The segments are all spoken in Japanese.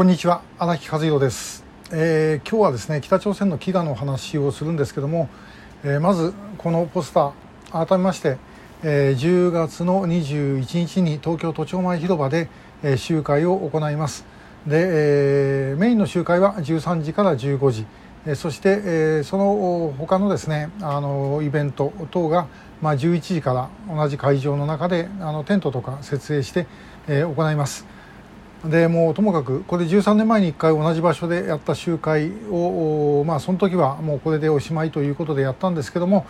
こんにちは、荒木和弘です。今日はですね、北朝鮮の飢餓の話をするんですけども、まずこのポスター改めまして、10月の21日に東京都庁前広場で、集会を行います。で、メインの集会は13時から15時、そして、その他のですねイベント等が、11時から同じ会場の中でテントとか設営して、行います。でもうともかくこれ13年前に1回同じ場所でやった集会を、その時はもうこれでおしまいということでやったんですけども、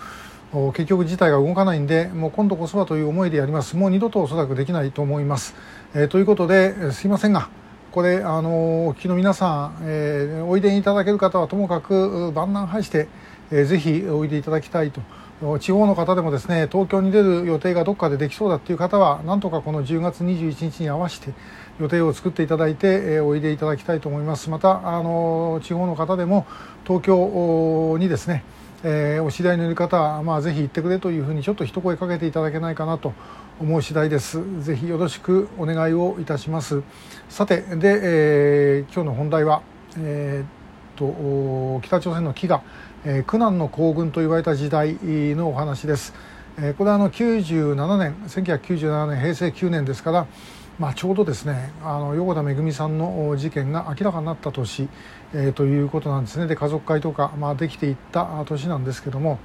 結局事態が動かないんで、もう今度こそはという思いでやります。もう二度とおそらくできないと思います。ということで、すいませんがこれお聞きの皆さん、おいでいただける方はともかく万難排して、ぜひおいでいただきたいと。地方の方でもですね、東京に出る予定がどっかでできそうだっていう方は、なんとかこの10月21日に合わせて予定を作っていただいて、おいでいただきたいと思います。また地方の方でも東京にですね、お知り合いのいる方は、ぜひ行ってくれというふうにちょっと一声かけていただけないかなと思う次第です。ぜひよろしくお願いをいたします。さてで、今日の本題は、北朝鮮の飢餓、苦難の行軍と言われた時代のお話です。これは1997年平成9年ですから、ちょうどですね横田めぐみさんの事件が明らかになった年、ということなんですね。で、家族会とか、できていった年なんですけども、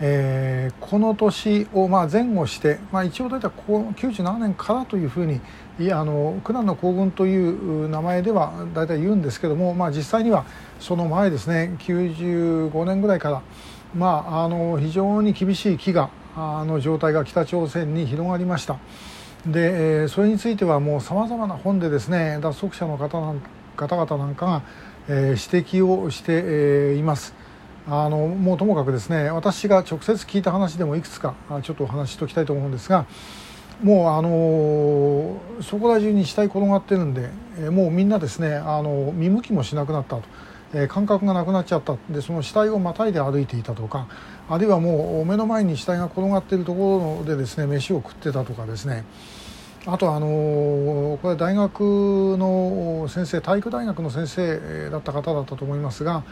この年を前後して、一応だいたい97年からというふうに苦難の行軍という名前ではだいたい言うんですけども、実際にはその前ですね、95年ぐらいから、非常に厳しい飢餓の状態が北朝鮮に広がりました。で、それについてはもう様々な本でですね、脱足者の方々なんかが指摘をしています。もうともかくですね、私が直接聞いた話でもいくつかちょっとお話ししておきたいと思うんですが、もうそこら中に死体転がってるんで、もうみんなですね見向きもしなくなったと、感覚がなくなっちゃった。で、その死体をまたいで歩いていたとか、あるいはもう目の前に死体が転がっているところでですね飯を食ってたとかですね、あとこれ大学の先生、体育大学の先生だった方だったと思いますが、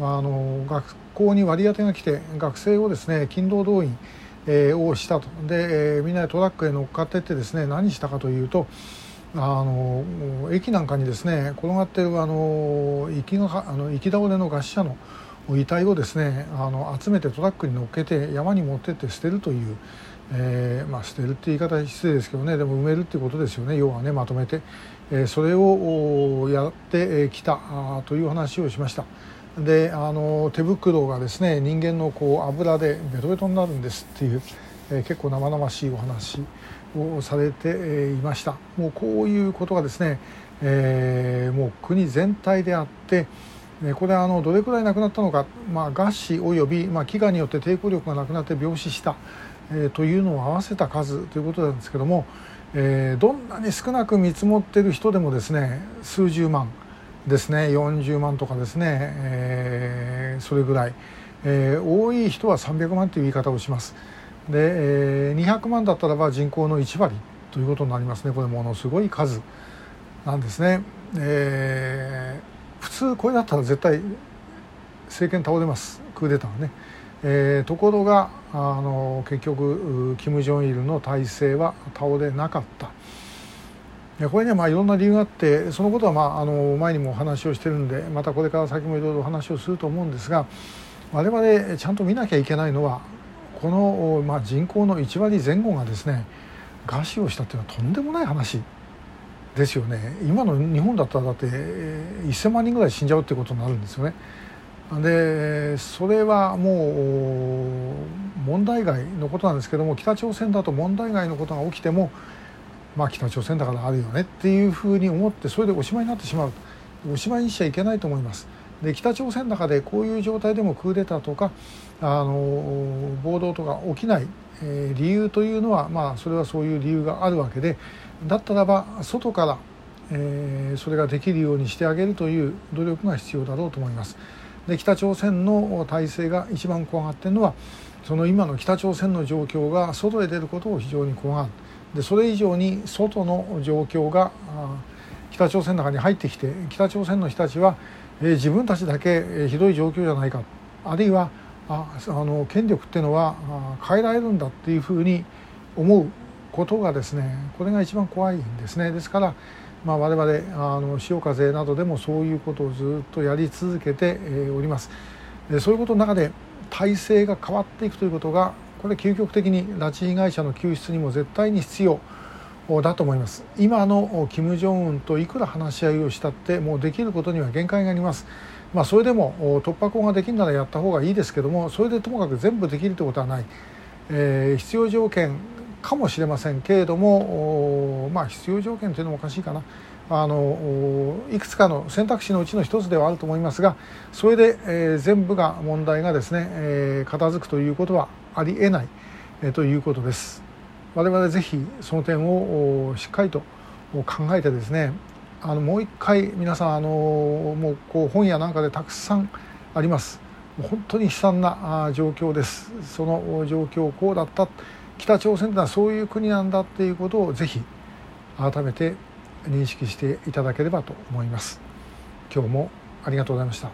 学校に割り当てが来て学生をですね勤労動員をしたと。で、みんなでトラックへ乗っかっていってですね、何したかというと、駅なんかにですね転がっている行き倒れの餓死者の遺体をですね集めてトラックに乗っけて山に持ってって捨てるという、捨てるって言い方は失礼ですけどね、でも埋めるっていうことですよね、要はね、まとめて、それをやってきたという話をしました。で、手袋がですね人間の油でベトベトになるんですっていう、結構生々しいお話をされていました。もうこういうことがですね、もう国全体であって、これどれくらいなくなったのか、餓死および、飢餓によって抵抗力がなくなって病死した、というのを合わせた数ということなんですけども、どんなに少なく見積もっている人でもですね数十万ですね、40万とかですね、それぐらい、多い人は300万という言い方をします。で、200万だったらば人口の1割ということになりますね。これものすごい数なんですね。普通これだったら絶対政権倒れます、クーデターはね。ところが結局金正日の体制は倒れなかった。これにはまあいろんな理由があって、そのことは前にもお話をしてるんで、またこれから先もいろいろお話をすると思うんですが、我々ちゃんと見なきゃいけないのは、この人口の1割前後がですね餓死をしたというのはとんでもない話ですよね。今の日本だったらだって1000万人ぐらい死んじゃうってことになるんですよね。で、それはもう問題外のことなんですけども、北朝鮮だと問題外のことが起きても北朝鮮だからあるよねっていうふうに思って、それでおしまいになってしまう、おしまいにしちゃいけないと思います。で、北朝鮮の中でこういう状態でもクーデターとか暴動とか起きない、理由というのは、それはそういう理由があるわけで、だったらば外から、それができるようにしてあげるという努力が必要だろうと思います。で、北朝鮮の体制が一番怖がっているのは、その今の北朝鮮の状況が外へ出ることを非常に怖がる。で、それ以上に外の状況が北朝鮮の中に入ってきて、北朝鮮の人たちは自分たちだけひどい状況じゃないか、あるいは権力っていうのは変えられるんだっていうふうに思うことがですね、これが一番怖いんですね。ですから、我々潮風などでもそういうことをずっとやり続けております。そういうことの中で体制が変わっていくということが、これ究極的に拉致被害者の救出にも絶対に必要だと思います。今の金正恩といくら話し合いをしたってもうできることには限界があります。それでも突破口ができるならやった方がいいですけども、それでともかく全部できるということはない、必要条件かもしれませんけれども、必要条件というのもおかしいかな、いくつかの選択肢のうちの一つではあると思いますが、それで、全部が問題がですね、片付くということはありえない、ということです。我々ぜひその点をしっかりと考えてですね、もう一回皆さんもうこう本やなんかでたくさんあります。本当に悲惨な状況です。その状況こうだった、北朝鮮というのはそういう国なんだっていうことをぜひ改めて認識していただければと思います。今日もありがとうございました。